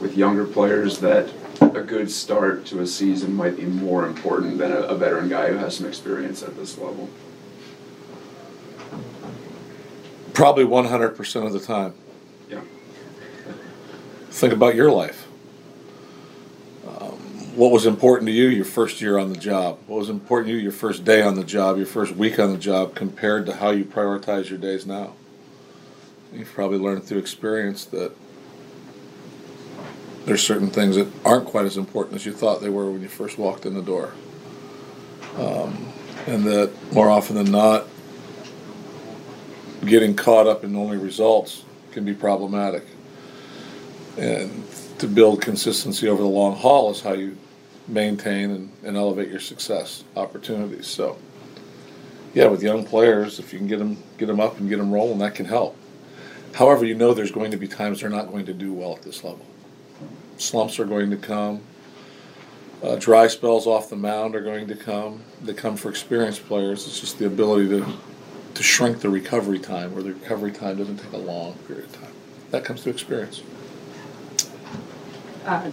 with younger players that a good start to a season might be more important than a veteran guy who has some experience at this level? Probably 100% of the time. Yeah. Think about your life. What was important to you your first year on the job? What was important to you your first day on the job, your first week on the job, compared to how you prioritize your days now? You've probably learned through experience that there's certain things that aren't quite as important as you thought they were when you first walked in the door. And that more often than not, getting caught up in only results can be problematic. And to build consistency over the long haul is how you maintain and elevate your success opportunities. So, yeah, with young players, if you can get them up and get them rolling, that can help. However, you know there's going to be times they're not going to do well at this level. Slumps are going to come. Dry spells off the mound are going to come. They come for experienced players. It's just the ability to shrink the recovery time, where the recovery time doesn't take a long period of time. That comes through experience.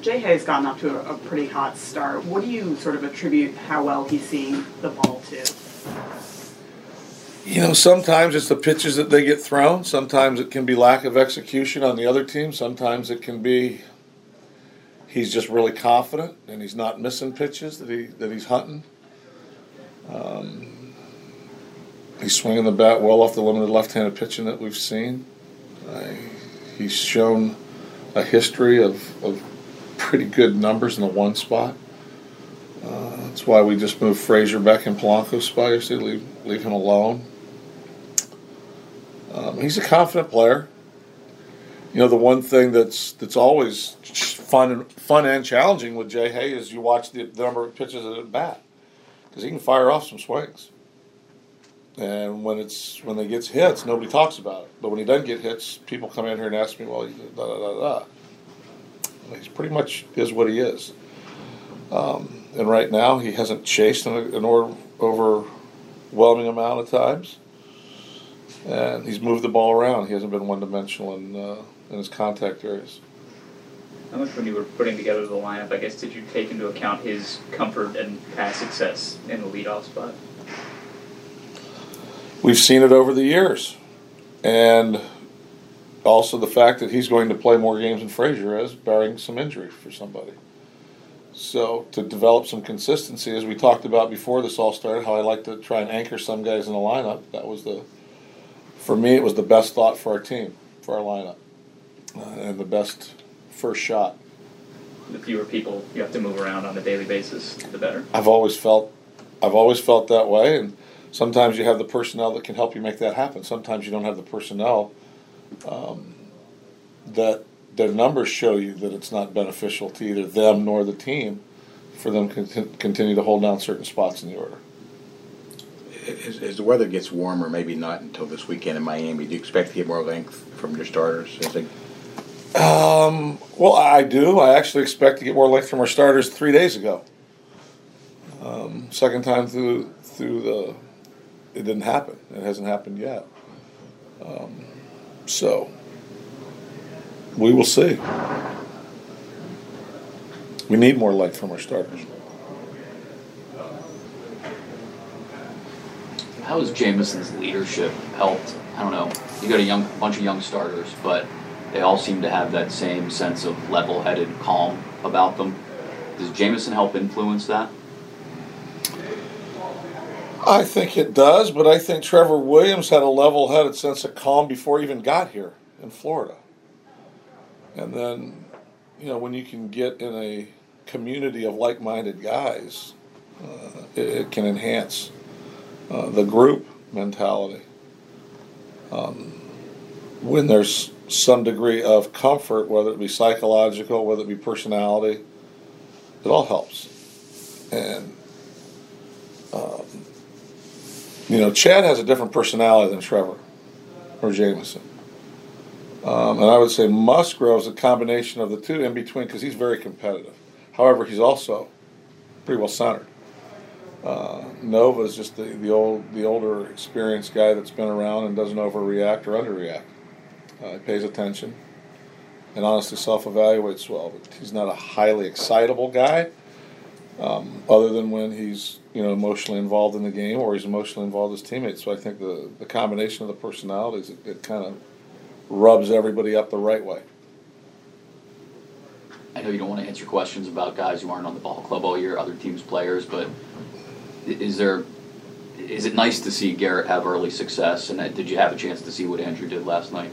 Jay Hayes gotten off to a pretty hot start. What do you sort of attribute how well he's seeing the ball to? You know, sometimes it's the pitches that they get thrown. Sometimes it can be lack of execution on the other team. Sometimes it can be he's just really confident and he's not missing pitches that he's hunting. He's swinging the bat well off the limited left-handed pitching that we've seen. He's shown a history of pretty good numbers in the one spot. That's why we just moved Frazier back in Polanco's spot yesterday, leave him alone. He's a confident player. You know, the one thing that's always fun and challenging with Jay Hayes is you watch the number of pitches at bat, because he can fire off some swings. And when they gets hits, nobody talks about it. But when he doesn't get hits, people come in here and ask me, well, he's pretty much is what he is. And right now, he hasn't chased an overwhelming amount of times. And he's moved the ball around. He hasn't been one-dimensional in his contact areas. How much when you were putting together the lineup, I guess, did you take into account his comfort and past success in the leadoff spot? We've seen it over the years, and also the fact that he's going to play more games than Frazier is, barring some injury for somebody. So to develop some consistency, as we talked about before this all started, how I like to try and anchor some guys in the lineup. That was for me, it was the best thought for our team, for our lineup, and the best first shot. The fewer people you have to move around on a daily basis, the better. I've always felt that way, and sometimes you have the personnel that can help you make that happen. Sometimes you don't have the personnel that their numbers show you that it's not beneficial to either them nor the team for them to continue to hold down certain spots in the order. As the weather gets warmer, maybe not until this weekend in Miami, do you expect to get more length from your starters? Well, I do. I actually expect to get more length from our starters 3 days ago. Second time through the... It didn't happen. It hasn't happened yet. So we will see. We need more light from our starters. How has Jameson's leadership helped? I don't know. You got a bunch of young starters, but they all seem to have that same sense of level-headed calm about them. Does Jameson help influence that? I think it does, but I think Trevor Williams had a level-headed sense of calm before he even got here in Florida. And then, you know, when you can get in a community of like-minded guys, it can enhance the group mentality. When there's some degree of comfort, whether it be psychological, whether it be personality, it all helps. And you know, Chad has a different personality than Trevor or Jameson. And I would say Musgrove's a combination of the two in between, because he's very competitive. However, he's also pretty well centered. Nova's just the older, experienced guy that's been around and doesn't overreact or underreact. He pays attention. and honestly self-evaluates well. But he's not a highly excitable guy, other than when he's emotionally involved in the game or he's emotionally involved with his teammates. So I think the combination of the personalities, it kind of rubs everybody up the right way. I know you don't want to answer questions about guys who aren't on the ball club all year, other teams' players, but is it nice to see Garrett have early success? And did you have a chance to see what Andrew did last night?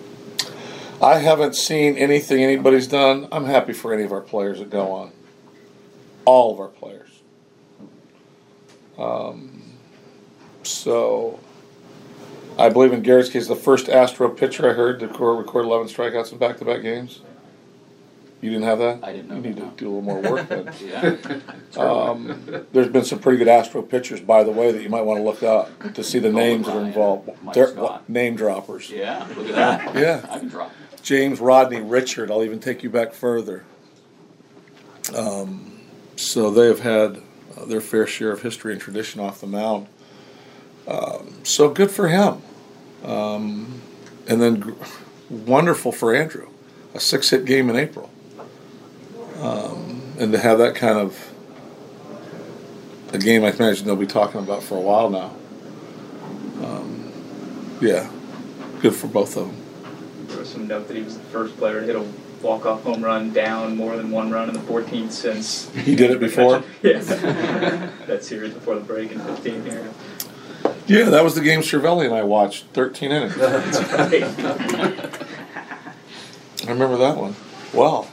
I haven't seen anything anybody's done. I'm happy for any of our players that go on. All of our players. So I believe in Garrett's case, the first Astro pitcher I heard to record 11 strikeouts in back-to-back games. You didn't have that? I didn't know. You need to do a little more work then. Yeah. There's been some pretty good Astro pitchers, by the way, that you might want to look up to see the names that are involved. They're name droppers. Yeah, look at that. Yeah. I can drop. James, Rodney, Richard. I'll even take you back further. So they have had their fair share of history and tradition off the mound. So good for him. And then wonderful for Andrew. A 6-hit game in April. And to have that kind of a game, I imagine they'll be talking about for a while now. Yeah, good for both of them. There was some note that he was the first player to hit a walk-off home run down more than one run in the 14th since... He did it before? Yes. That series before the break in 15 here. Yeah, that was the game Cervelli and I watched, 13 innings. That's right. I remember that one. Wow.